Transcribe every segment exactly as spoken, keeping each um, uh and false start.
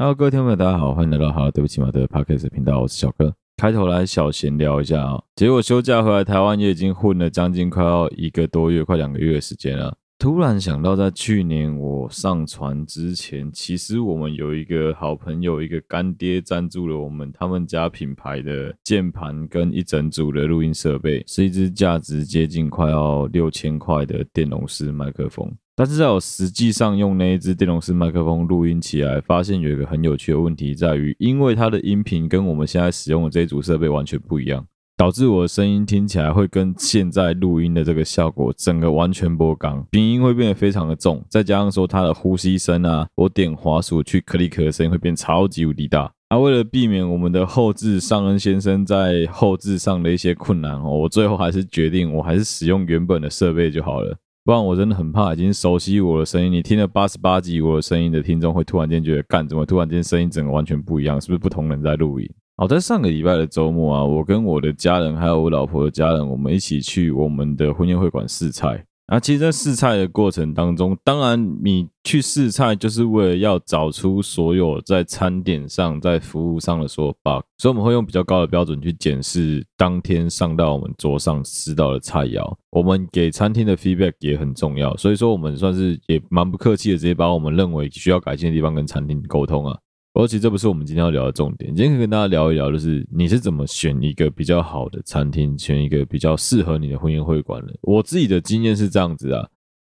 Hello， 各位听众朋友，大家好，欢迎来到好对不起嘛的 Podcast 频道，我是小柯。开头来小闲聊一下啊、哦，结果休假回来台湾也已经混了将近快要一个多月，快两个月的时间了。突然想到，在去年我上船之前，其实我们有一个好朋友，一个干爹赞助了我们他们家品牌的键盘跟一整组的录音设备，是一支价值接近快要六千块的电容式麦克风。但是在我实际上用那一支电容式麦克风录音起来，发现有一个很有趣的问题在于，因为它的音频跟我们现在使用的这一组设备完全不一样，导致我的声音听起来会跟现在录音的这个效果整个完全不刚，鼻音会变得非常的重，再加上说它的呼吸声啊，我点滑鼠去 click 的声音会变超级无敌大。啊，为了避免我们的后置尚恩先生在后置上的一些困难、哦、我最后还是决定我还是使用原本的设备就好了，不然我真的很怕已经熟悉我的声音，你听了八十八集我的声音的听众会突然间觉得，干，怎么突然间声音整个完全不一样，是不是不同人在录音？好，在上个礼拜的周末啊，我跟我的家人还有我老婆的家人，我们一起去我们的婚宴会馆试菜啊。其实在试菜的过程当中，当然你去试菜就是为了要找出所有在餐点上在服务上的所有 bug， 所以我们会用比较高的标准去检视当天上到我们桌上吃到的菜肴，我们给餐厅的 feedback 也很重要，所以说我们算是也蛮不客气的，直接把我们认为需要改进的地方跟餐厅沟通啊。而且这不是我们今天要聊的重点，今天可以跟大家聊一聊，就是你是怎么选一个比较好的餐厅，选一个比较适合你的婚宴会馆的。我自己的经验是这样子啊，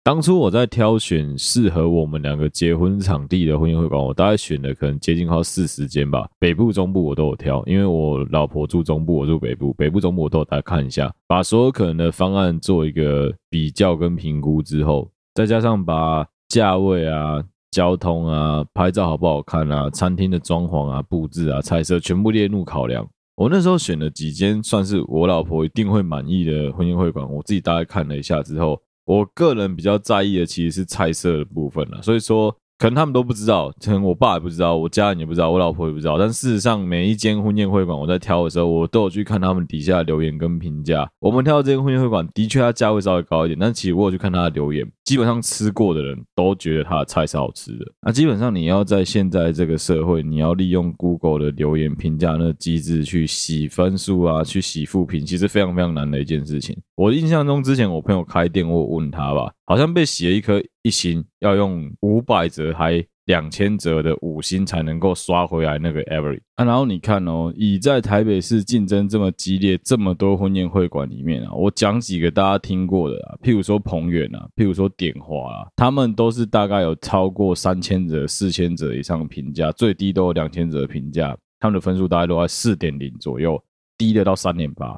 当初我在挑选适合我们两个结婚场地的婚宴会馆，我大概选了可能接近快四十间吧，北部中部我都有挑，因为我老婆住中部，我住北部，北部中部我都有大概看一下，把所有可能的方案做一个比较跟评估之后，再加上把价位啊、交通啊、拍照好不好看啊、餐厅的装潢啊、布置啊、菜色全部列入考量。我那时候选了几间算是我老婆一定会满意的婚宴会馆，我自己大概看了一下之后，我个人比较在意的其实是菜色的部分啦，所以说可能他们都不知道，可能我爸也不知道，我家人也不知道，我老婆也不知道，但事实上每一间婚宴会馆我在挑的时候，我都有去看他们底下的留言跟评价。我们挑的这间婚宴会馆的确它价位稍微高一点，但其实我有去看它的留言，基本上吃过的人都觉得它的菜是好吃的。那、啊、基本上你要在现在这个社会，你要利用 Google 的留言评价那机制去洗分数啊，去洗负评，其实非常非常难的一件事情。我印象中之前我朋友开店，我有问他吧，好像被洗了一颗一星，要用五百折还两千折的五星才能够刷回来那个 average、啊、然后你看哦，以在台北市竞争这么激烈，这么多婚宴会馆里面啊，我讲几个大家听过的啊，譬如说彭远啊，譬如说典华啊，他们都是大概有超过三千折、四千折以上的评价，最低都有两千折的评价，他们的分数大概都在 四点零 左右，低的到 三点八，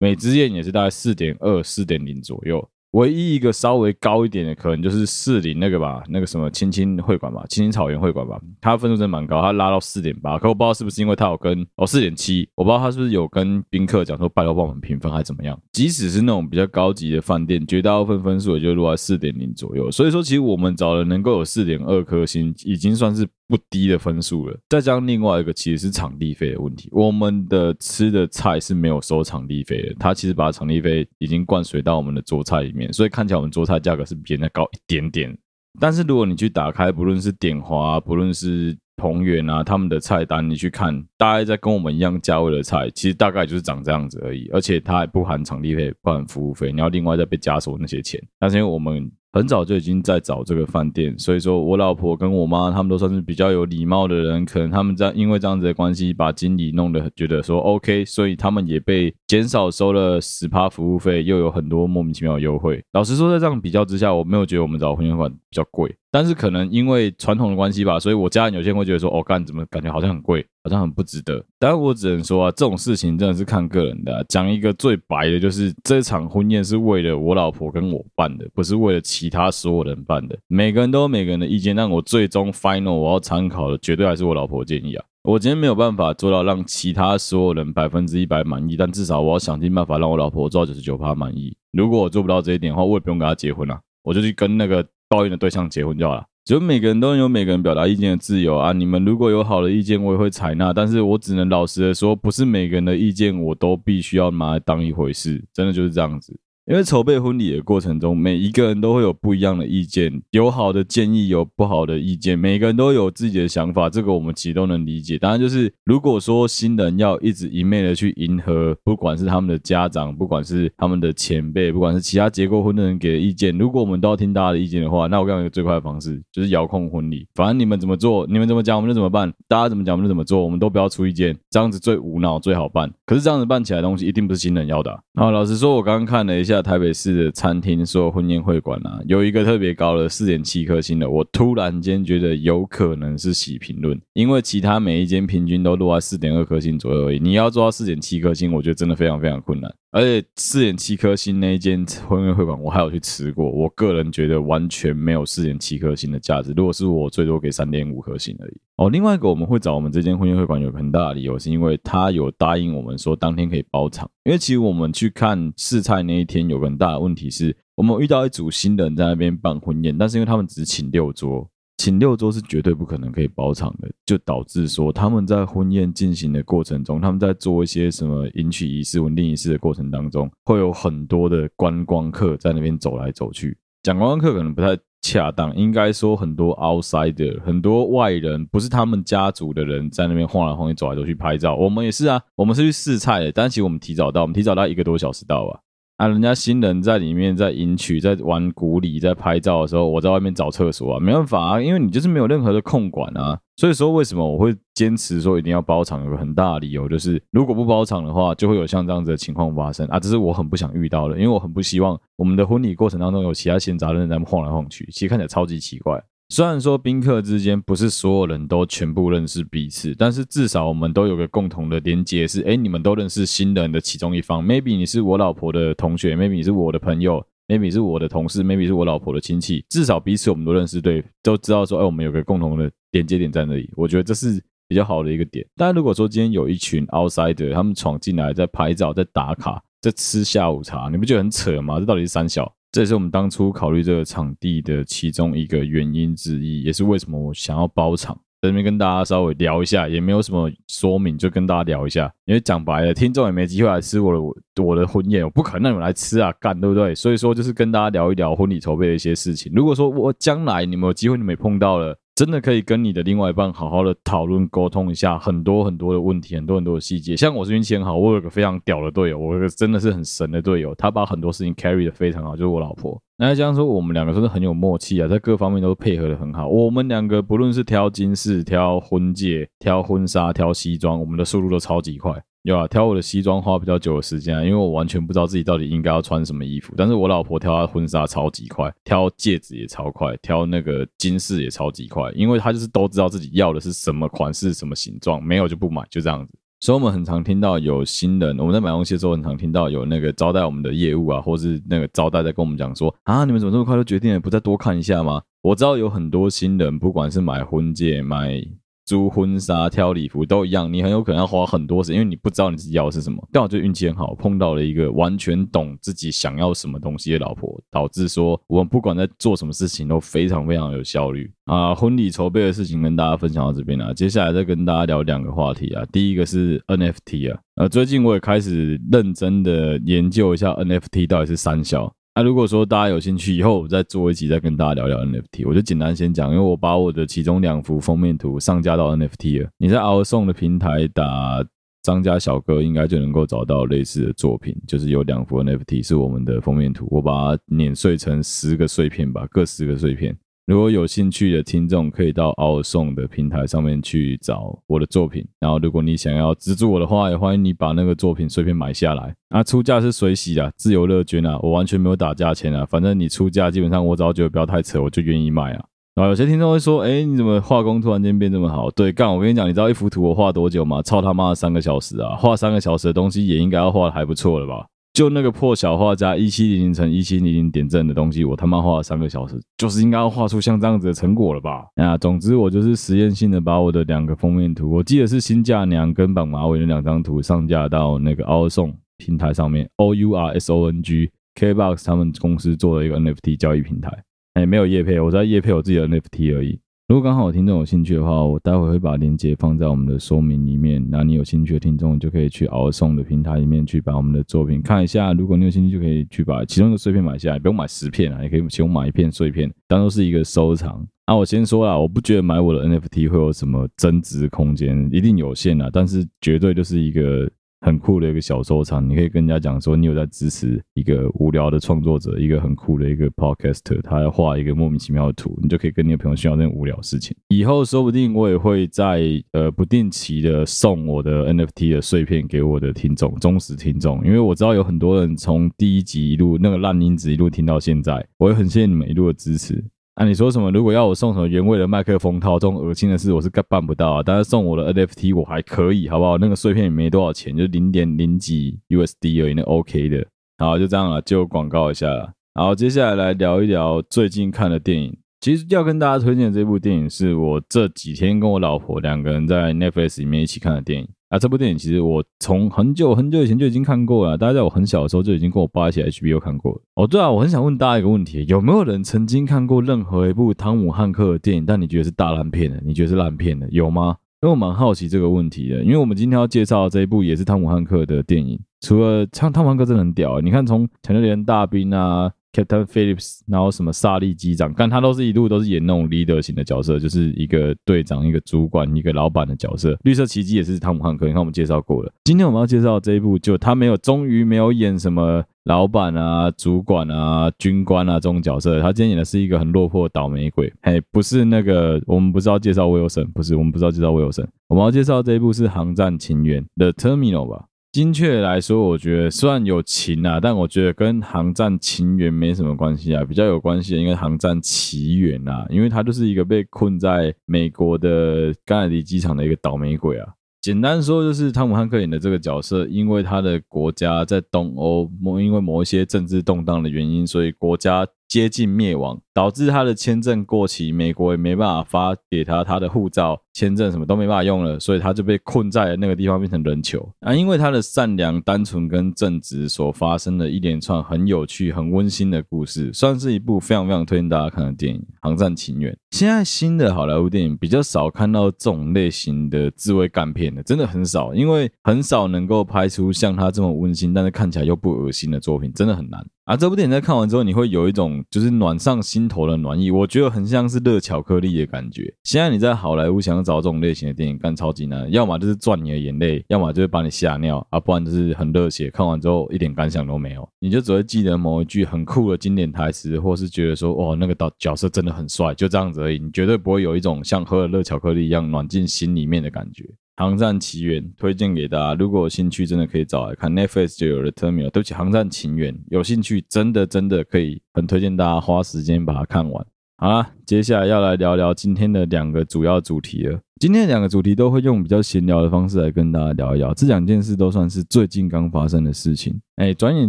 美之宴也是大概 四点二、四点零 左右，唯一一个稍微高一点的可能就是士林那个吧，那个什么青青会馆吧，青青草原会馆吧，它分数真的蛮高，它拉到 四点八， 可我不知道是不是因为它有跟哦 四点七， 我不知道它是不是有跟宾客讲说拜托帮我们评分还怎么样。即使是那种比较高级的饭店，绝大部分分数也就落在 四点零 左右，所以说其实我们找了能够有 四点二 颗星已经算是不低的分数了。再加上另外一个其实是场地费的问题，我们的吃的菜是没有收场地费的，它其实把场地费已经灌水到我们的桌菜里面，所以看起来我们桌菜价格是比人家高一点点。但是如果你去打开不论是典华啊，不论是同源啊，他们的菜单你去看，大概在跟我们一样价位的菜其实大概就是长这样子而已，而且它还不含场地费，不含服务费，你要另外再被加收那些钱。但是因为我们很早就已经在找这个饭店，所以说我老婆跟我妈他们都算是比较有礼貌的人，可能他们在因为这样子的关系把经理弄得觉得说 OK， 所以他们也被减少收了 百分之十 服务费，又有很多莫名其妙的优惠。老实说在这样比较之下，我没有觉得我们找婚宴馆比较贵，但是可能因为传统的关系吧，所以我家人有些人会觉得说，哦干，怎么感觉好像很贵，好像很不值得。但我只能说啊，这种事情真的是看个人的啊。讲一个最白的，就是这场婚宴是为了我老婆跟我办的，不是为了其他所有人办的。每个人都有每个人的意见，但我最终 final 我要参考的，绝对还是我老婆建议啊。我今天没有办法做到让其他所有人 百分之百 满意，但至少我要想尽办法让我老婆做到 百分之九十九 满意。如果我做不到这一点的话，我也不用跟她结婚啊，我就去跟那个抱怨的对象结婚就好了。就每个人都有每个人表达意见的自由啊，你们如果有好的意见我也会采纳，但是我只能老实的说，不是每个人的意见我都必须要拿来当一回事，真的就是这样子。因为筹备婚礼的过程中，每一个人都会有不一样的意见，有好的建议，有不好的意见，每个人都有自己的想法，这个我们其实都能理解。当然就是如果说新人要一直一昧的去迎合，不管是他们的家长，不管是他们的前辈，不管是其他结过婚的人给的意见，如果我们都要听大家的意见的话，那我跟你讲一个最快的方式，就是遥控婚礼，反正你们怎么做，你们怎么讲我们就怎么办，大家怎么讲我们就怎么做，我们都不要出意见，这样子最无脑最好办。可是这样子办起来的东西一定不是新人要的、啊、好，老实说我刚刚看了一下台北市的餐厅所有婚宴会馆啊，有一个特别高的 四点七 颗星的，我突然间觉得有可能是洗评论，因为其他每一间平均都落在 四点二 颗星左右而已，你要做到 四点七 颗星我觉得真的非常非常困难。而且 四点七 颗星那一间婚宴会馆我还有去吃过，我个人觉得完全没有 四点七 颗星的价值，如果是我最多给 三点五 颗星而已。哦，另外一个我们会找我们这间婚宴会馆有很大的理由是因为他有答应我们说当天可以包场，因为其实我们去看试菜那一天有个很大的问题是我们遇到一组新人在那边办婚宴，但是因为他们只请六桌，请六桌是绝对不可能可以包场的，就导致说他们在婚宴进行的过程中，他们在做一些什么迎娶仪式婚礼仪式的过程当中，会有很多的观光客在那边走来走去，讲观光客可能不太恰当，应该说很多 outsider， 很多外人，不是他们家族的人在那边晃来晃去走来走去拍照。我们也是啊，我们是去试菜的，但其实我们提早到，我们提早到一个多小时到吧。啊，人家新人在里面在迎娶在玩古礼在拍照的时候，我在外面找厕所啊，没办法啊，因为你就是没有任何的控管啊。所以说为什么我会坚持说一定要包场，有个很大的理由就是如果不包场的话就会有像这样子的情况发生啊，这是我很不想遇到的，因为我很不希望我们的婚礼过程当中有其他闲杂人在晃来晃去，其实看起来超级奇怪。虽然说宾客之间不是所有人都全部认识彼此，但是至少我们都有个共同的连结是，诶，你们都认识新人的其中一方， maybe 你是我老婆的同学， maybe 你是我的朋友， maybe 你是我的同事， maybe 你是我老婆的亲戚，至少彼此我们都认识，对，都知道说，诶，我们有个共同的连接点在那里，我觉得这是比较好的一个点。但如果说今天有一群 outsider 他们闯进来在拍照在打卡在吃下午茶，你不觉得很扯吗？这到底是三小？这也是我们当初考虑这个场地的其中一个原因之一，也是为什么我想要包场，在这边跟大家稍微聊一下，也没有什么说明，就跟大家聊一下，因为讲白了听众也没机会来吃我的我的婚宴，我不可能让你们来吃啊，干，对不对？所以说就是跟大家聊一聊婚礼筹备的一些事情，如果说我将来你们有机会你们也碰到了，真的可以跟你的另外一半好好的讨论沟通一下很多很多的问题，很多很多的细节。像我是运气很好，我有个非常屌的队友，我有个真的是很神的队友，他把很多事情 carry 的非常好，就是我老婆。那这样说我们两个真的很有默契啊，在各方面都配合的很好，我们两个不论是挑金饰、挑婚戒、挑婚纱、挑西装，我们的速度都超级快。有啊，挑我的西装花比较久的时间啊，因为我完全不知道自己到底应该要穿什么衣服，但是我老婆挑她婚纱超级快，挑戒指也超快，挑那个金饰也超级快，因为她就是都知道自己要的是什么款式什么形状，没有就不买，就这样子。所以我们很常听到有新人，我们在买东西的时候很常听到有那个招待我们的业务啊，或是那个招待在跟我们讲说啊，你们怎么这么快就决定了，不再多看一下吗？我知道有很多新人不管是买婚戒买租婚纱挑礼服都一样，你很有可能要花很多时间，因为你不知道你自己要的是什么。但我就运气很好，碰到了一个完全懂自己想要什么东西的老婆，导致说我们不管在做什么事情都非常非常有效率啊。婚礼筹备的事情跟大家分享到这边啊，接下来再跟大家聊两个话题啊。第一个是 N F T 啊，呃，最近我也开始认真的研究一下 N F T 到底是三小。那、啊、如果说大家有兴趣，以后我再做一集再跟大家聊聊 N F T， 我就简单先讲，因为我把我的其中两幅封面图上架到 N F T 了，你在 OURSON 的平台打张家小哥应该就能够找到类似的作品，就是有两幅 N F T 是我们的封面图，我把它碾碎成十个碎片吧，各十个碎片。如果有兴趣的听众可以到 OURSONG 的平台上面去找我的作品，然后如果你想要资助我的话，也欢迎你把那个作品随便买下来啊，出价是随喜啦，自由乐捐啊，我完全没有打价钱啊，反正你出价基本上我只要觉得不要太扯我就愿意卖啊。然后有些听众会说，诶，你怎么画工突然间变这么好？对，干，我跟你讲，你知道一幅图我画多久吗？操他妈的三个小时啊，画三个小时的东西也应该要画的还不错了吧。就那个破小画家 一七零零乘一七零零 点阵的东西，我他妈画了三个小时，就是应该要画出像这样子的成果了吧。那总之我就是实验性的把我的两个封面图，我记得是新嫁娘跟绑马尾的两张图上架到那个 OURSONG 平台上面， O U R S O N G， K B O X 他们公司做了一个 N F T 交易平台，哎，没有业配，我在业配我自己的 N F T 而已。如果刚好有听众有兴趣的话，我待会会把链接放在我们的说明里面，那你有兴趣的听众就可以去 OURSON 的平台里面去把我们的作品看一下，如果你有兴趣就可以去把其中的碎片买下来，不用买十片啊，也可以先买一片碎片当作是一个收藏。那、啊、我先说啦，我不觉得买我的 N F T 会有什么增值空间，一定有限啦，但是绝对就是一个很酷的一个小收藏，你可以跟人家讲说你有在支持一个无聊的创作者，一个很酷的一个 podcaster， 他要画一个莫名其妙的图，你就可以跟你的朋友炫耀这种无聊的事情。以后说不定我也会在呃不定期的送我的 N F T 的碎片给我的听众，忠实听众，因为我知道有很多人从第一集一路那个烂音质一路听到现在，我也很谢谢你们一路的支持。啊，你说什么？如果要我送什么原味的麦克风套，这种恶心的事我是办不到啊。但是送我的 N F T 我还可以，好不好？那个碎片也没多少钱，就零点零几 U S D 而已，那 OK 的。好，就这样了，就广告一下了。好，接下来来聊一聊最近看的电影。其实要跟大家推荐的这部电影，是我这几天跟我老婆两个人在 Netflix 里面一起看的电影。啊，这部电影其实我从很久很久以前就已经看过了，大家在我很小的时候就已经跟我爸一起 H B O 看过了。哦，对啊，我很想问大家一个问题，有没有人曾经看过任何一部汤姆汉克的电影，但你觉得是大烂片的，你觉得是烂片的，有吗？因为我蛮好奇这个问题的，因为我们今天要介绍的这一部也是汤姆汉克的电影，除了汤姆汉克真的很屌，你看从抢救连大兵啊，Captain Phillips， 然后什么萨利机长，但他都是一路都是演那种 leader 型的角色，就是一个队长、一个主管、一个老板的角色。绿色奇迹也是汤姆汉克，你看我们介绍过了。今天我们要介绍这一部，就他没有，终于没有演什么老板啊、主管啊、军官啊这种角色，他今天演的是一个很落魄的倒霉鬼。嘿，不是那个，我们不是要介绍 Wilson， 不是，我们不是要介绍 Wilson， 我们要介绍这一部是《航站情缘》The Terminal 吧。精确来说，我觉得虽然有情啊，但我觉得跟航站情缘没什么关系啊，比较有关系的应该航站奇缘啊，因为它就是一个被困在美国的甘乃迪机场的一个倒霉鬼啊。简单说就是汤姆汉克演的这个角色，因为他的国家在东欧，因为某一些政治动荡的原因，所以国家接近灭亡，导致他的签证过期，美国也没办法发给他他的护照、签证什么都没办法用了，所以他就被困在了那个地方，变成人球啊。因为他的善良、单纯跟正直所发生的一连串很有趣、很温馨的故事，算是一部非常非常推荐大家看的电影《航站情缘》。现在新的好莱坞电影比较少看到这种类型的自慰干片的，真的很少，因为很少能够拍出像他这么温馨，但是看起来又不恶心的作品，真的很难。啊，这部电影在看完之后，你会有一种就是暖上心头的暖意，我觉得很像是热巧克力的感觉。现在你在好莱坞想要找这种类型的电影，干超级难，要么就是赚你的眼泪，要么就是把你吓尿啊，不然就是很热血，看完之后一点感想都没有，你就只会记得某一句很酷的经典台词，或是觉得说哇、哦、那个角色真的很帅，就这样子而已，你绝对不会有一种像喝了热巧克力一样暖进心里面的感觉。航站奇缘推荐给大家，如果有兴趣真的可以找来看， Netflix 就有了 Terminal， 对不起，航站情缘，有兴趣真的真的可以，很推荐大家花时间把它看完。好啦，接下来要来聊聊今天的两个主要主题了，今天的两个主题都会用比较闲聊的方式来跟大家聊一聊，这两件事都算是最近刚发生的事情。哎，转眼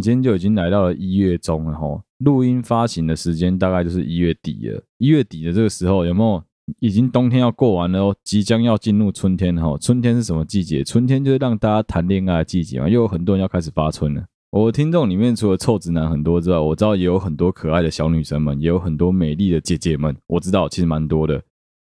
间就已经来到了一月中了吼，录音发行的时间大概就是一月底了，一月底的这个时候有没有已经冬天要过完了哦，即将要进入春天哦。春天是什么季节？春天就是让大家谈恋爱的季节嘛，又有很多人要开始发春了。我的听众里面除了臭直男很多之外，我知道也有很多可爱的小女生们，也有很多美丽的姐姐们，我知道其实蛮多的。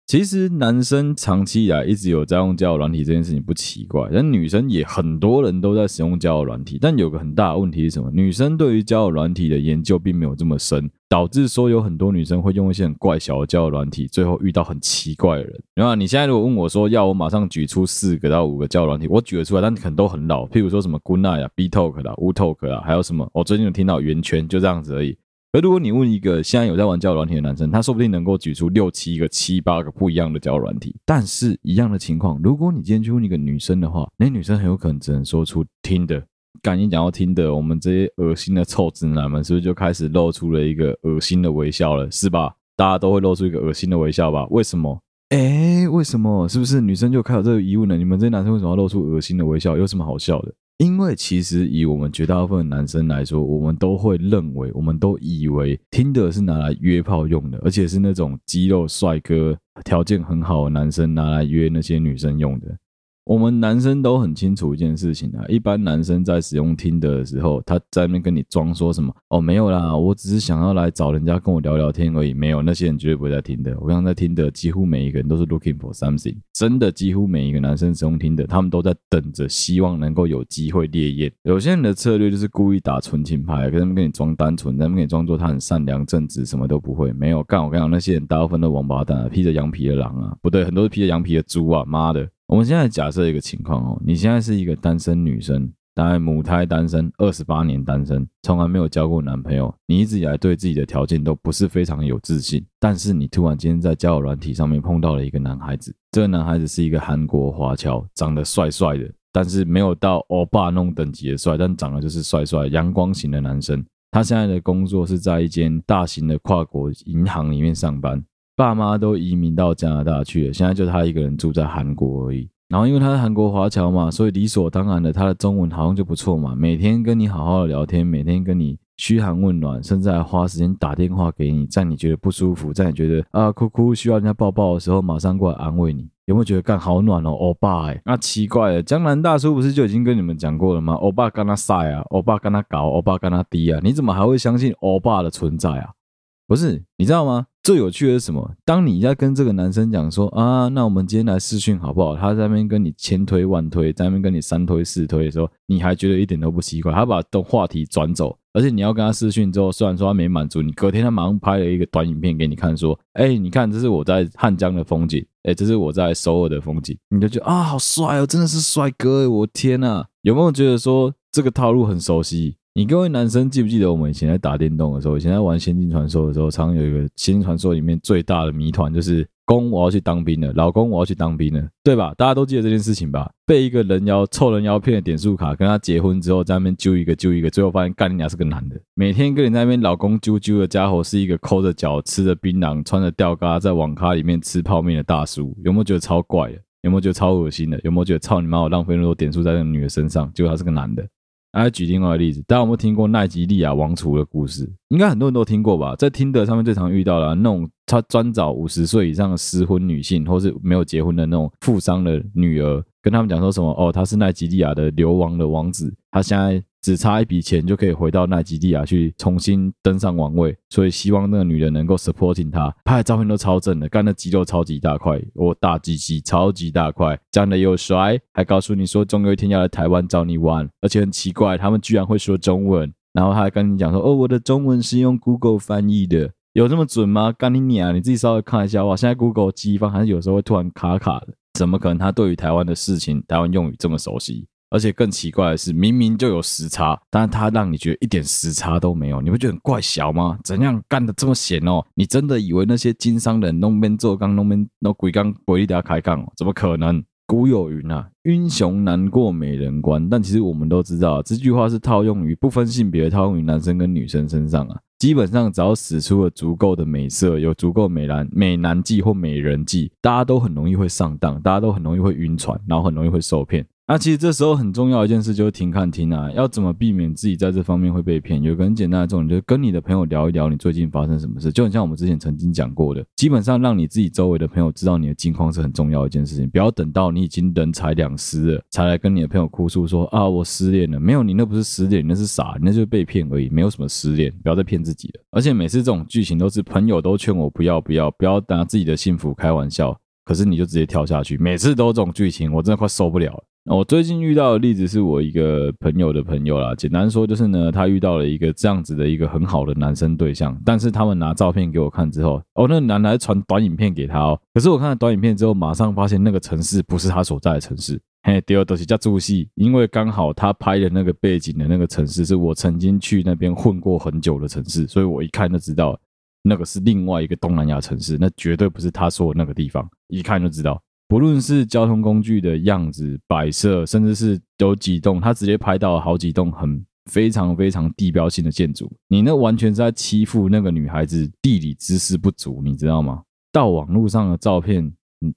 其实男生长期以来一直有在用交友软体这件事情不奇怪，但女生也很多人都在使用交友软体，但有个很大的问题是什么？女生对于交友软体的研究并没有这么深，导致说有很多女生会用一些很怪小的交友软体，最后遇到很奇怪的人。然后你现在如果问我说要我马上举出四个到五个交友软体，我举得出来，但可能都很老，譬如说什么 Goodnight 啊、B-Talk 啦、WooTalk 啦，还有什么我、哦、最近有听到圆圈，就这样子而已。而如果你问一个现在有在玩交友软体的男生，他说不定能够举出六七个、七八个不一样的交友软体。但是一样的情况，如果你今天去问一个女生的话，那女生很有可能只能说出 Tinder。刚一讲到 Tinder， 我们这些恶心的臭直男们是不是就开始露出了一个恶心的微笑了？是吧？大家都会露出一个恶心的微笑吧？为什么？哎，为什么？是不是女生就开始有这个疑问了？你们这些男生为什么要露出恶心的微笑？有什么好笑的？因为其实以我们绝大部分男生来说，我们都会认为，我们都以为 Tinder 是拿来约炮用的，而且是那种肌肉帅哥条件很好的男生拿来约那些女生用的。我们男生都很清楚一件事情啊，一般男生在使用 Tinder 的时候，他在那边跟你装说什么哦没有啦，我只是想要来找人家跟我聊聊天而已，没有，那些人绝对不会在 Tinder。 我想在 Tinder 几乎每一个人都是 looking for something， 真的几乎每一个男生使用 Tinder 他们都在等着希望能够有机会猎艳。有些人的策略就是故意打纯情牌，跟他们跟你装单纯，他们跟你装作他很善良正直什么都不会，没有，干我跟你讲那些人大部分都王八蛋啊，披着羊皮的狼啊，不对，很多是披着羊皮的猪啊，妈的。我们现在假设一个情况哦，你现在是一个单身女生，大概母胎单身二十八年单身，从来没有交过男朋友，你一直以来对自己的条件都不是非常有自信，但是你突然今天在交友软体上面碰到了一个男孩子，这个男孩子是一个韩国华侨，长得帅帅的，但是没有到欧巴那种等级的帅，但长得就是帅帅阳光型的男生。他现在的工作是在一间大型的跨国银行里面上班，爸妈都移民到加拿大去了，现在就他一个人住在韩国而已。然后因为他是韩国华侨嘛，所以理所当然的他的中文好像就不错嘛，每天跟你好好的聊天，每天跟你嘘寒问暖，甚至还花时间打电话给你，在你觉得不舒服，在你觉得啊哭哭需要人家抱抱的时候马上过来安慰你。有没有觉得干好暖哦，欧巴欸，那奇怪了，江南大叔不是就已经跟你们讲过了吗？欧巴跟他晒啊，欧巴跟他搞，欧巴跟他低啊，你怎么还会相信欧巴的存在啊？不是，你知道吗？最有趣的是什么？当你在跟这个男生讲说啊，那我们今天来视讯好不好？他在那边跟你千推万推，在那边跟你三推四推的时候，你还觉得一点都不奇怪。他把话题转走，而且你要跟他视讯之后，虽然说他没满足你，隔天他马上拍了一个短影片给你看，说，哎，你看这是我在汉江的风景，哎，这是我在首尔的风景，你就觉得啊，好帅哦，真的是帅哥，我天啊！有没有觉得说这个套路很熟悉？你各位男生记不记得我们以前在打电动的时候，以前在玩仙境传说的时候，常常有一个仙境传说里面最大的谜团就是公我要去当兵了，老公我要去当兵了，对吧？大家都记得这件事情吧？被一个人妖凑人妖骗的点数卡，跟他结婚之后在那边揪一个揪一个，最后发现干你俩是个男的，每天跟你在那边老公揪揪的家伙是一个抠着脚吃着槟榔穿着吊嘎在网咖里面吃泡面的大叔，有没有觉得超怪的？有没有觉得超恶心的？有没有觉得操你妈我浪费那么多点数在那个女的身上，结果他是个男的？来举另外的例子，大家有没有听过奈及利亚王储的故事？应该很多人都听过吧，在 Tinder 上面最常遇到的、啊、那种他专找五十岁以上的失婚女性或是没有结婚的那种富商的女儿，跟他们讲说什么哦，他是奈及利亚的流亡的王子，他现在只差一笔钱就可以回到奈及利亚去重新登上王位，所以希望那个女人能够 supporting 他。拍的照片都超正的，干的肌肉超级大块，我、哦、大鸡鸡超级大块，长得又帅，还告诉你说终有一天要来台湾找你玩，而且很奇怪他们居然会说中文，然后他还跟你讲说哦，我的中文是用 Google 翻译的，有这么准吗？干你娘，你自己稍微看一下哇，现在 Google 机翻还是有时候会突然卡卡的，怎么可能他对于台湾的事情台湾用语这么熟悉？而且更奇怪的是明明就有时差，但是他让你觉得一点时差都没有，你不觉得很怪小吗？怎样干得这么闲哦？你真的以为那些经商人弄边做工弄边弄鬼工鬼力的开杠哦？怎么可能？古有云啊，英雄难过美人关，但其实我们都知道这句话是套用于不分性别，套用于男生跟女生身上啊。基本上只要使出了足够的美色，有足够美男美男计或美人计，大家都很容易会上当，大家都很容易会晕船，然后很容易会受骗。那其实这时候很重要一件事就是停看听啊，要怎么避免自己在这方面会被骗？有个很简单的重点，就是跟你的朋友聊一聊你最近发生什么事，就很像我们之前曾经讲过的，基本上让你自己周围的朋友知道你的近况是很重要的一件事情，不要等到你已经人财两失了才来跟你的朋友哭诉说啊我失恋了，没有，你那不是失恋，你那是傻，你那就是被骗而已，没有什么失恋，不要再骗自己了。而且每次这种剧情都是朋友都劝我不要不要，不要拿自己的幸福开玩笑，可是你就直接跳下去，每次都这种剧情，我真的快受不了了。我最近遇到的例子是我一个朋友的朋友啦，简单说就是呢，他遇到了一个这样子的一个很好的男生对象，但是他们拿照片给我看之后，哦，那男孩传短影片给他哦，可是我看了短影片之后，马上发现那个城市不是他所在的城市。嘿，对，都是叫住戏，因为刚好他拍的那个背景的那个城市是我曾经去那边混过很久的城市，所以我一看就知道那个是另外一个东南亚城市，那绝对不是他说的那个地方，一看就知道。不论是交通工具的样子、摆设，甚至是有几栋，他直接拍到了好几栋很非常非常地标性的建筑，你那完全是在欺负那个女孩子地理知识不足，你知道吗？到网络上的照片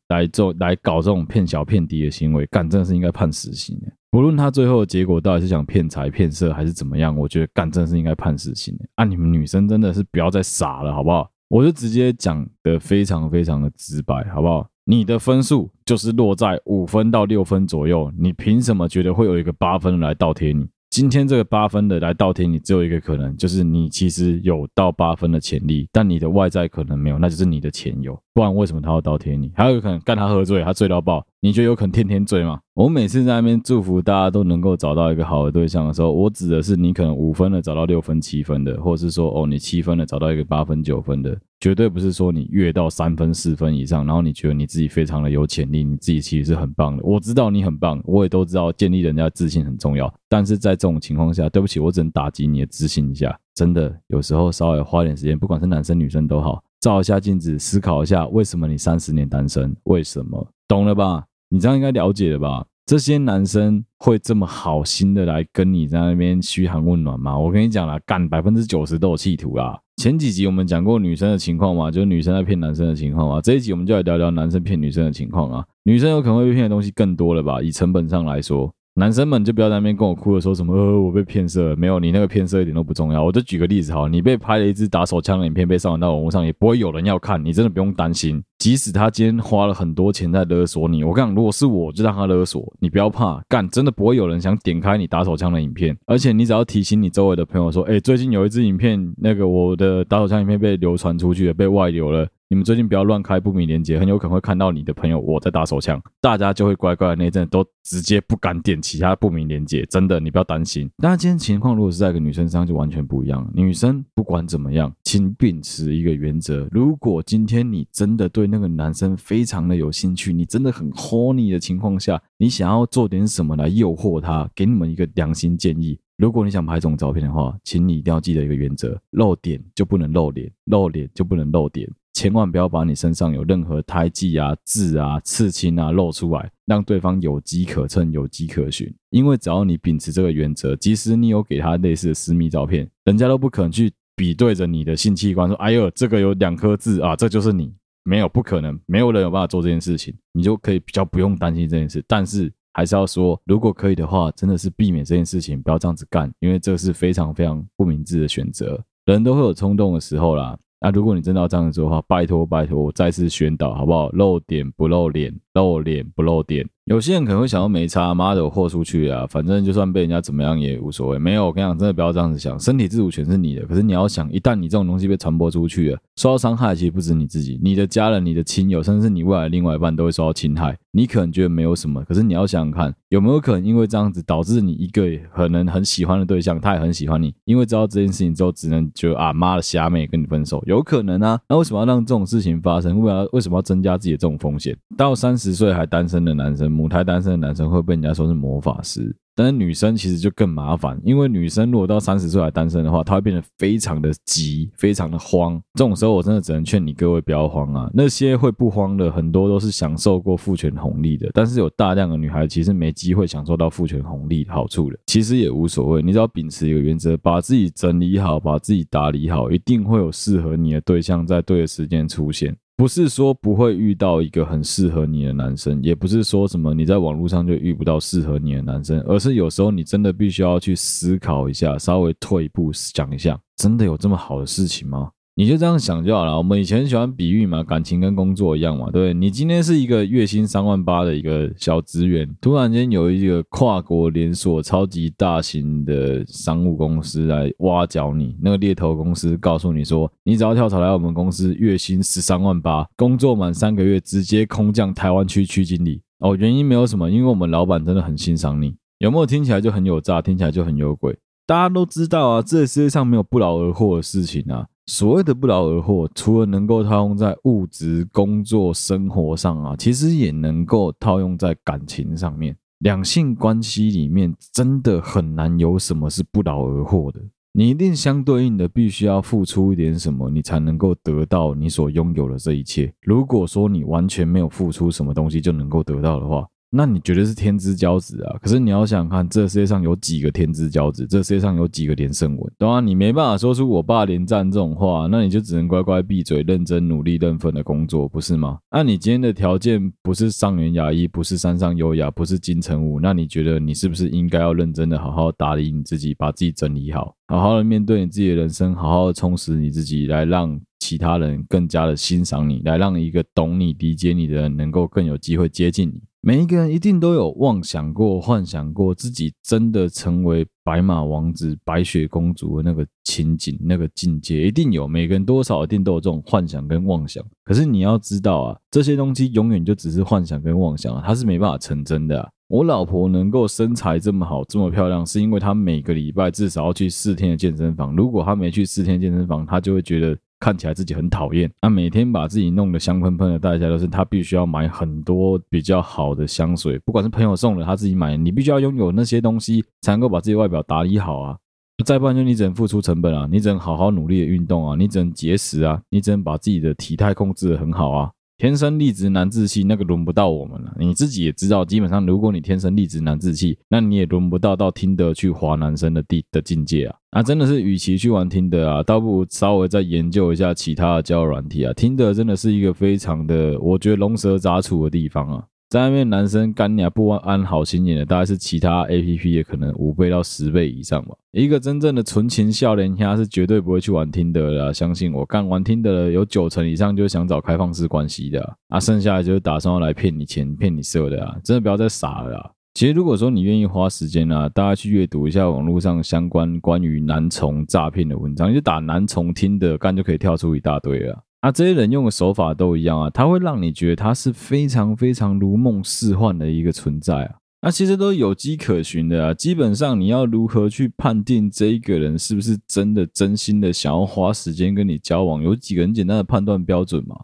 来做来搞这种骗小骗低的行为，干真的是应该判死刑的。不论他最后的结果到底是想骗财骗色还是怎么样，我觉得干真的是应该判死刑的。啊，你们女生真的是不要再傻了，好不好？我就直接讲得非常非常的直白，好不好？你的分数就是落在五分到六分左右，你凭什么觉得会有一个八分的来倒贴你？今天这个八分的来倒贴你，只有一个可能，就是你其实有到八分的潜力，但你的外在可能没有，那就是你的钱有，不然为什么他要倒贴你？还有可能干他喝醉，他醉到爆，你觉得有可能天天醉吗？我每次在那边祝福大家都能够找到一个好的对象的时候，我指的是你可能五分的找到六分、七分的，或者是说哦你七分的找到一个八分、九分的，绝对不是说你越到三分、四分以上，然后你觉得你自己非常的有潜力，你自己其实是很棒的。我知道你很棒，我也都知道建立人家的自信很重要，但是在这种情况下，对不起，我只能打击你的自信一下。真的，有时候稍微花点时间，不管是男生女生都好，照一下镜子，思考一下为什么你三十年单身，为什么？懂了吧？你这样应该了解了吧？这些男生会这么好心的来跟你在那边嘘寒问暖吗？我跟你讲啦，干 百分之九十 都有企图啦。前几集我们讲过女生的情况嘛，就是女生在骗男生的情况嘛，这一集我们就来聊聊男生骗女生的情况啊。女生有可能会被骗的东西更多了吧，以成本上来说。男生们就不要在那边跟我哭的说什么呃我被骗色了，没有，你那个骗色一点都不重要。我就举个例子好，你被拍了一支打手枪的影片被上传到网络上，也不会有人要看，你真的不用担心。即使他今天花了很多钱在勒索你，我跟你讲，如果是我就让他勒索，你不要怕，干，真的不会有人想点开你打手枪的影片。而且你只要提醒你周围的朋友说，诶，最近有一支影片，那个我的打手枪影片被流传出去了，被外流了，你们最近不要乱开不明连结，很有可能会看到你的朋友我在打手枪，大家就会乖乖的那一阵都直接不敢点其他不明连结，真的，你不要担心。但今天情况如果是在一个女生身上就完全不一样了。女生不管怎么样，请秉持一个原则，如果今天你真的对那个男生非常的有兴趣，你真的很 horny 的情况下，你想要做点什么来诱惑他，给你们一个良心建议。如果你想拍这种照片的话，请你一定要记得一个原则，露点就不能露脸，露脸就不能露点，千万不要把你身上有任何胎记啊、痣啊、刺青啊露出来，让对方有机可乘、有机可循。因为只要你秉持这个原则，即使你有给他类似的私密照片，人家都不可能去比对着你的性器官说，哎呦，这个有两颗痣啊，这就是你，没有，不可能，没有人有办法做这件事情，你就可以比较不用担心这件事。但是还是要说，如果可以的话，真的是避免这件事情，不要这样子干，因为这是非常非常不明智的选择。人都会有冲动的时候啦，那如果你真的要这样做的话，拜托拜托，我再次宣导好不好？露点不露脸，露脸不露点。有些人可能会想要没差，妈的我豁出去啊，反正就算被人家怎么样也无所谓。没有，我跟你讲，真的不要这样子想，身体自主权是你的，可是你要想，一旦你这种东西被传播出去了，受到伤害其实不止你自己，你的家人、你的亲友，甚至是你未来的另外一半都会受到侵害。你可能觉得没有什么，可是你要想想看，有没有可能因为这样子导致你一个可能很喜欢的对象，他也很喜欢你，因为知道这件事情之后，只能觉得啊妈的瞎妹跟你分手，有可能啊。那为什么要让这种事情发生？为什么要增加自己的这种风险？到三十岁还单身的男生，母胎单身的男生会被人家说是魔法师，但是女生其实就更麻烦，因为女生如果到三十岁还单身的话，她会变得非常的急，非常的慌。这种时候我真的只能劝你各位不要慌啊，那些会不慌的很多都是享受过父权红利的，但是有大量的女孩其实没机会享受到父权红利好处的。其实也无所谓，你只要秉持一个原则，把自己整理好，把自己打理好，一定会有适合你的对象在对的时间出现。不是说不会遇到一个很适合你的男生，也不是说什么你在网络上就遇不到适合你的男生，而是有时候你真的必须要去思考一下，稍微退一步想一下，真的有这么好的事情吗？你就这样想就好了。我们以前喜欢比喻嘛，感情跟工作一样嘛，对，你今天是一个月薪三万八的一个小职员，突然间有一个跨国连锁超级大型的商务公司来挖角你，那个猎头公司告诉你说，你只要跳槽来我们公司，月薪十三万八，工作满三个月直接空降台湾区区经理。哦，原因没有什么，因为我们老板真的很欣赏你。有没有听起来就很有诈，听起来就很有鬼？大家都知道啊，这个世界上没有不劳而获的事情啊。所谓的不劳而获，除了能够套用在物质、工作、生活上啊，其实也能够套用在感情上面。两性关系里面真的很难有什么是不劳而获的，你一定相对应的必须要付出一点什么，你才能够得到你所拥有的这一切。如果说你完全没有付出什么东西就能够得到的话，那你绝对是天之骄子啊。可是你要想想看，这世界上有几个天之骄子，这世界上有几个连胜文，当然你没办法说出我爸连战这种话，那你就只能乖乖闭嘴，认真努力认份的工作，不是吗？那、啊、你今天的条件不是上元雅一，不是山上优雅，不是金城武，那你觉得你是不是应该要认真的好好打理你自己，把自己整理好，好好的面对你自己的人生，好好的充实你自己，来让其他人更加的欣赏你，来让一个懂你理解你的人能够更有机会接近你。每一个人一定都有妄想过幻想过自己真的成为白马王子白雪公主的那个情景那个境界，一定有，每个人多少一定都有这种幻想跟妄想。可是你要知道啊，这些东西永远就只是幻想跟妄想啊，它是没办法成真的啊。我老婆能够身材这么好这么漂亮，是因为她每个礼拜至少要去四天的健身房，如果她没去四天健身房，她就会觉得看起来自己很讨厌。她、啊、每天把自己弄得香喷喷的代价就是她必须要买很多比较好的香水，不管是朋友送的她自己买的，你必须要拥有那些东西才能够把自己外表打理好啊。再不然就你只能付出成本啊，你只能好好努力的运动啊，你只能节食啊，你只能把自己的体态控制得很好啊。天生丽质难自弃那个轮不到我们了，你自己也知道，基本上如果你天生丽质难自弃，那你也轮不到到Tinder去滑男生 的, 地的境界啊。啊，真的是与其去玩Tinder啊，倒不如稍微再研究一下其他的交友软体啊。Tinder真的是一个非常的，我觉得龙蛇杂处的地方啊，在那边男生干你啊不安好心眼的大概是其他 A P P 的可能五倍到十倍以上吧。一个真正的纯情少年他是绝对不会去玩 Tinder 的、啊、相信我，干玩 Tinder 的有九成以上就想找开放式关系的 啊, 啊剩下的就是打算要来骗你钱骗你色的啊，真的不要再傻了啊。其实如果说你愿意花时间啊，大家去阅读一下网络上相关关于男宠诈骗的文章，你就打男宠 Tinder 干就可以跳出一大堆了啊。啊，这些人用的手法都一样啊，他会让你觉得他是非常非常如梦似幻的一个存在啊。那、啊、其实都有迹可循的啊，基本上你要如何去判定这一个人是不是真的真心的想要花时间跟你交往，有几个很简单的判断标准嘛？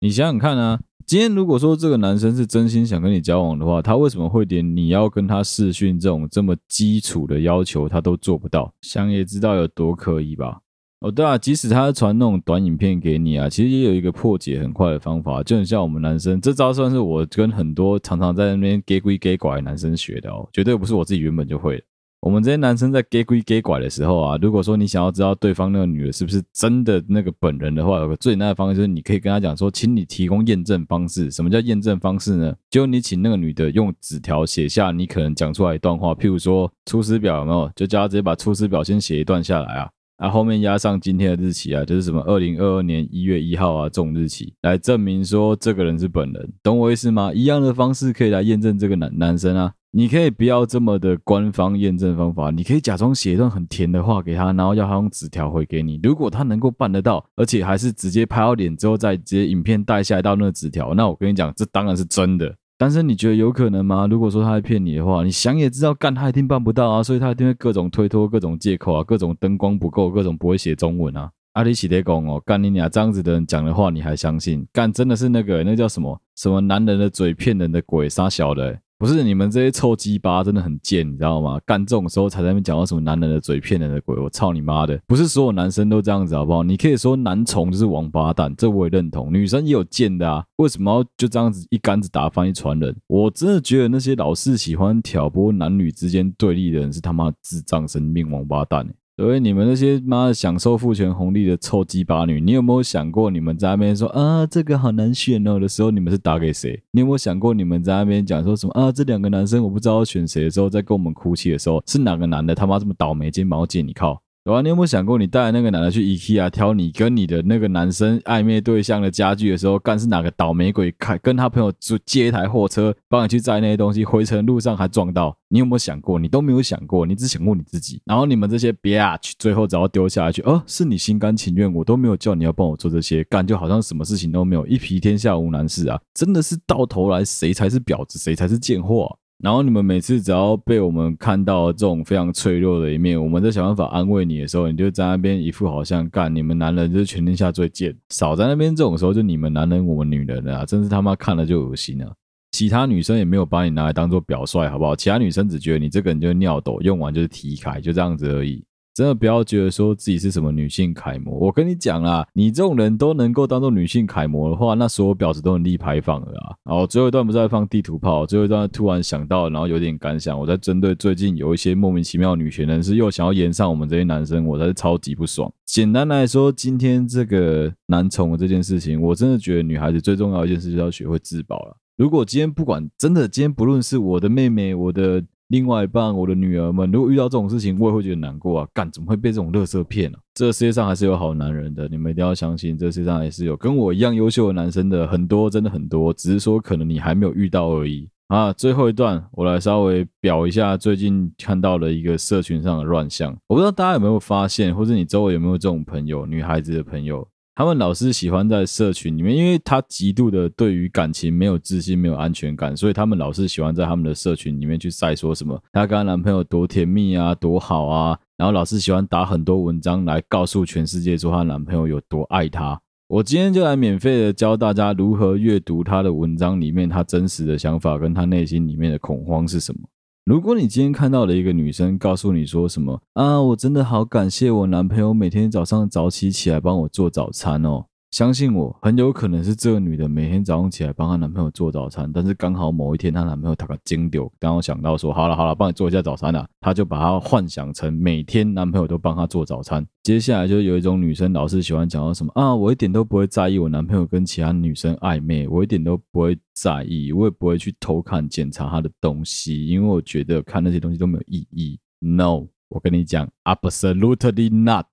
你想想看啊，今天如果说这个男生是真心想跟你交往的话，他为什么会连你要跟他视讯这种这么基础的要求他都做不到？想也知道有多可疑吧。哦，对啊，即使他传那种短影片给你啊，其实也有一个破解很快的方法，就很像我们男生，这招算是我跟很多常常在那边假鬼假拐的男生学的哦，绝对不是我自己原本就会的。我们这些男生在假鬼假拐的时候啊，如果说你想要知道对方那个女的是不是真的那个本人的话，有个最难的方式就是你可以跟他讲说，请你提供验证方式。什么叫验证方式呢？就你请那个女的用纸条写下你可能讲出来一段话，譬如说出师表有没有？就叫他直接把出师表先写一段下来啊。啊，后面压上今天的日期啊，就是什么二零二二年一月一号啊，这种日期来证明说这个人是本人，懂我意思吗？一样的方式可以来验证这个 男, 男生啊。你可以不要这么的官方验证方法，你可以假装写一段很甜的话给他，然后要他用纸条回给你。如果他能够办得到，而且还是直接拍到脸之后再直接影片带下来到那个纸条，那我跟你讲，这当然是真的。但是你觉得有可能吗？如果说他在骗你的话，你想也知道干他一定办不到啊，所以他一定会各种推脱各种借口啊，各种灯光不够，各种不会写中文啊。啊你是在说哦，干你俩这样子的人讲的话你还相信？干真的是那个那叫什么什么男人的嘴骗人的鬼杀小的、欸、不是，你们这些臭鸡巴真的很贱你知道吗？干这种时候才在那边讲到什么男人的嘴骗人的鬼，我操你妈的，不是所有男生都这样子好不好？你可以说男宠就是王八蛋，这我也认同，女生也有贱的啊，为什么要就这样子一竿子打翻一船人？我真的觉得那些老是喜欢挑拨男女之间对立的人是他妈智障生病王八蛋、欸、所以你们那些妈的享受父权红利的臭鸡巴女，你有没有想过你们在那边说啊这个好难选哦的时候，你们是打给谁？你有没有想过你们在那边讲说什么啊这两个男生我不知道要选谁的时候，在跟我们哭泣的时候，是哪个男的他妈这么倒霉肩膀要借你靠？对啊，你有没有想过你带那个男的去 IKEA 挑你跟你的那个男生暧昧对象的家具的时候，干是哪个倒霉鬼跟他朋友借一台货车帮你去载那些东西，回程路上还撞到？你有没有想过？你都没有想过，你只想过你自己。然后你们这些 bitch 最后只要丢下来去，哦是你心甘情愿，我都没有叫你要帮我做这些，干就好像什么事情都没有，一皮天下无难事啊。真的是到头来谁才是婊子谁才是贱货啊。然后你们每次只要被我们看到这种非常脆弱的一面，我们在想办法安慰你的时候，你就在那边一副好像干你们男人就是全天下最贱，少在那边这种时候就你们男人我们女人啊，真是他妈看了就恶心啊。其他女生也没有把你拿来当做表率好不好？其他女生只觉得你这个人就是尿斗，用完就是踢开，就这样子而已。真的不要觉得说自己是什么女性楷模，我跟你讲啦，你这种人都能够当做女性楷模的话，那所有婊子都很立牌坊了啦。好，最后一段不是在放地图炮，最后一段突然想到，然后有点感想，我在针对最近有一些莫名其妙的女权人士又想要延上我们这些男生，我才是超级不爽。简单来说，今天这个男宠这件事情，我真的觉得女孩子最重要的一件事就是要学会自保啦。如果今天不管真的今天不论是我的妹妹我的另外一半，我的女儿们，如果遇到这种事情，我也会觉得难过啊！干，怎么会被这种垃圾骗啊？这个世界上还是有好男人的，你们一定要相信，这个世界上还是有跟我一样优秀的男生的，很多，真的很多，只是说可能你还没有遇到而已啊。最后一段，我来稍微表一下最近看到了一个社群上的乱象。我不知道大家有没有发现，或者你周围有没有这种朋友，女孩子的朋友，他们老是喜欢在社群里面，因为他极度的对于感情没有自信没有安全感，所以他们老是喜欢在他们的社群里面去晒说什么他跟他男朋友多甜蜜啊多好啊，然后老是喜欢打很多文章来告诉全世界说他男朋友有多爱他。我今天就来免费的教大家如何阅读他的文章里面他真实的想法跟他内心里面的恐慌是什么。如果你今天看到了一个女生告诉你说什么啊，我真的好感谢我男朋友每天早上早起起来帮我做早餐哦，相信我，很有可能是这个女的每天早上起来帮她男朋友做早餐，但是刚好某一天她男朋友她个惊丢，刚好想到说好了好了，帮你做一下早餐啦、啊，她就把她幻想成每天男朋友都帮她做早餐。接下来就有一种女生老是喜欢讲到什么啊，我一点都不会在意我男朋友跟其他女生暧昧，我一点都不会在意，我也不会去偷看检查他的东西，因为我觉得看那些东西都没有意义。 No， 我跟你讲 Absolutely not，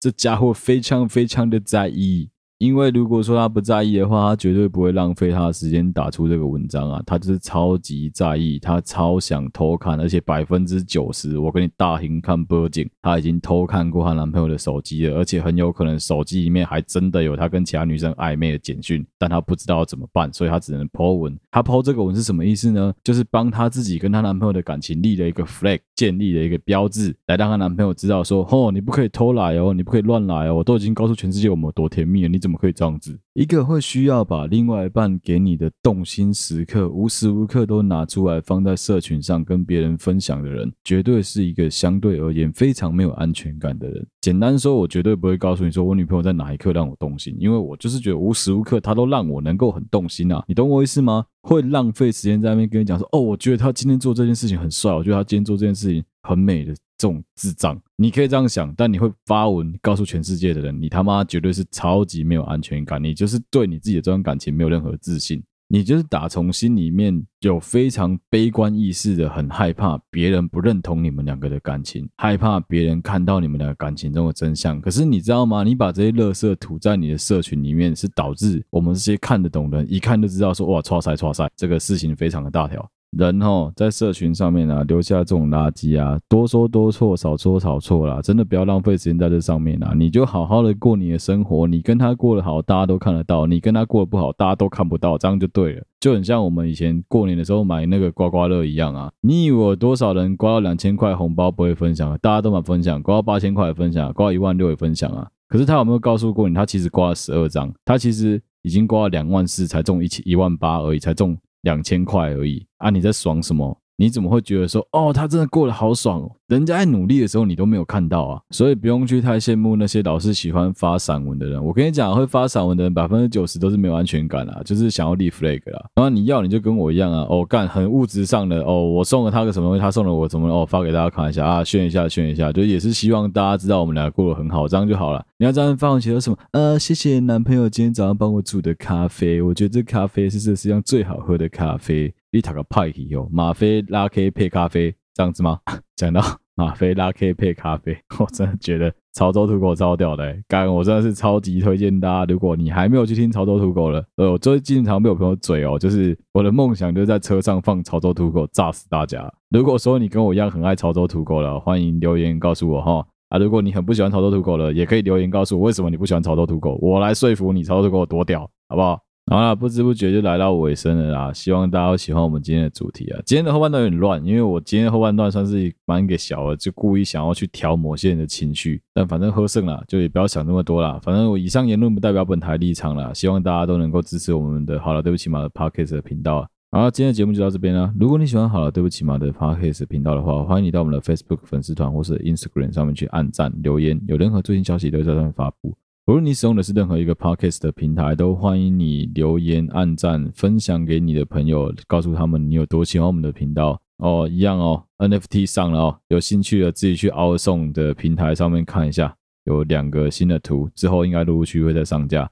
这家伙非常非常的在意，因为如果说他不在意的话，他绝对不会浪费他的时间打出这个文章啊，他就是超级在意，他超想偷看，而且 百分之九十 我跟你大屏看不景，他已经偷看过他男朋友的手机了，而且很有可能手机里面还真的有他跟其他女生暧昧的简讯，但他不知道怎么办，所以他只能 po 文。他 po 这个文是什么意思呢？就是帮他自己跟他男朋友的感情立了一个 flag， 建立了一个标志，来让他男朋友知道说哦，你不可以偷来哦，你不可以乱来哦，我都已经告诉全世界我们有多甜蜜了，你怎么可以这样子。一个会需要把另外一半给你的动心时刻无时无刻都拿出来放在社群上跟别人分享的人，绝对是一个相对而言非常没有安全感的人。简单说，我绝对不会告诉你说我女朋友在哪一刻让我动心，因为我就是觉得无时无刻她都让我能够很动心啊，你懂我意思吗？会浪费时间在那边跟你讲说哦，我觉得他今天做这件事情很帅，我觉得他今天做这件事情很美的这种智障，你可以这样想，但你会发文告诉全世界的人，你他妈绝对是超级没有安全感，你就是对你自己的这段感情没有任何自信，你就是打从心里面有非常悲观意识的，很害怕别人不认同你们两个的感情，害怕别人看到你们两个感情中的真相。可是你知道吗？你把这些垃圾吐在你的社群里面，是导致我们这些看得懂的人一看就知道说哇，唰塞唰塞，这个事情非常的大条。人齁在社群上面啊留下这种垃圾啊，多说多错少说少错啦，真的不要浪费时间在这上面啦，你就好好的过你的生活，你跟他过得好大家都看得到，你跟他过得不好大家都看不到，这样就对了。就很像我们以前过年的时候买那个刮刮乐一样啊，你以为有多少人刮到两千块红包不会分享？大家都蛮分享，刮到八千块也分享，刮到一万六也分享啊。可是他有没有告诉过你，他其实刮了十二张，他其实已经刮了两万四才中一万八而已，才中两千块而已啊！你在爽什么？你怎么会觉得说哦，他真的过得好爽哦？人家在努力的时候你都没有看到啊，所以不用去太羡慕那些老是喜欢发散文的人。我跟你讲，会发散文的人 百分之九十 都是没有安全感啦，就是想要立 flag 啦。然后你要你就跟我一样啊，哦干，很物质上的哦，我送了他个什么东西，他送了我什么，哦发给大家看一下啊，炫一下炫一下，就也是希望大家知道我们俩过得很好，这样就好了。你要这样发文写到什么呃，谢谢男朋友今天早上帮我煮的咖啡，我觉得这咖啡是这世上最好喝的咖啡。你打个派去哦，吗啡拉 K 配咖啡这样子吗？讲到吗啡拉 K 配咖啡，我真的觉得潮州土狗超屌的、欸，干，我真的是超级推荐大家。如果你还没有去听潮州土狗了，呃，我最近常被我朋友嘴哦，就是我的梦想就是在车上放潮州土狗炸死大家。如果说你跟我一样很爱潮州土狗了，欢迎留言告诉我哈。啊，如果你很不喜欢潮州土狗了，也可以留言告诉我为什么你不喜欢潮州土狗，我来说服你潮州土狗多屌，好不好？好啦，不知不觉就来到尾声了啦，希望大家会喜欢我们今天的主题啊。今天的后半段有点乱，因为我今天的后半段算是蛮给小的，就故意想要去调某些人的情绪，但反正喝剩啦，就也不要想那么多啦。反正我以上言论不代表本台立场啦，希望大家都能够支持我们的好啦对不起嘛的 Podcast 的频道啊。好，今天的节目就到这边啦。如果你喜欢好啦对不起嘛的 Podcast 频道的话，欢迎你到我们的 Facebook 粉丝团或是 Instagram 上面去按赞留言，有任何最新消息都会在上面发布。无论你使用的是任何一个 Podcast 的平台，都欢迎你留言、按赞、分享给你的朋友，告诉他们你有多喜欢我们的频道哦。一样哦 ，N F T 上了哦，有兴趣的自己去 OURSON 的平台上面看一下，有两个新的图，之后应该陆陆续续会再上架。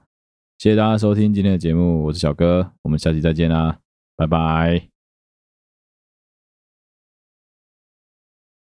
谢谢大家收听今天的节目，我是小哥，我们下期再见啦，拜拜。